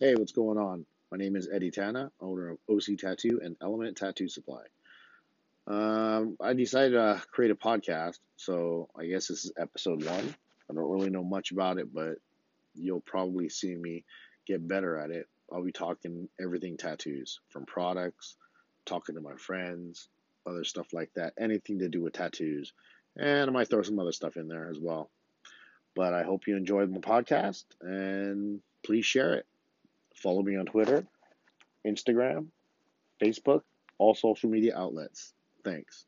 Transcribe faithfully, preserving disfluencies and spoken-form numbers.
Hey, what's going on? My name is Eddie Tana, owner of O C Tattoo and Element Tattoo Supply. Um, I decided to create a podcast, so I guess this is episode one. I don't really know much about it, but you'll probably see me get better at it. I'll be talking everything tattoos, from products, talking to my friends, other stuff like that, anything to do with tattoos. And I might throw some other stuff in there as well. But I hope you enjoyed my podcast, and please share it. Follow me on Twitter, Instagram, Facebook, all social media outlets. Thanks.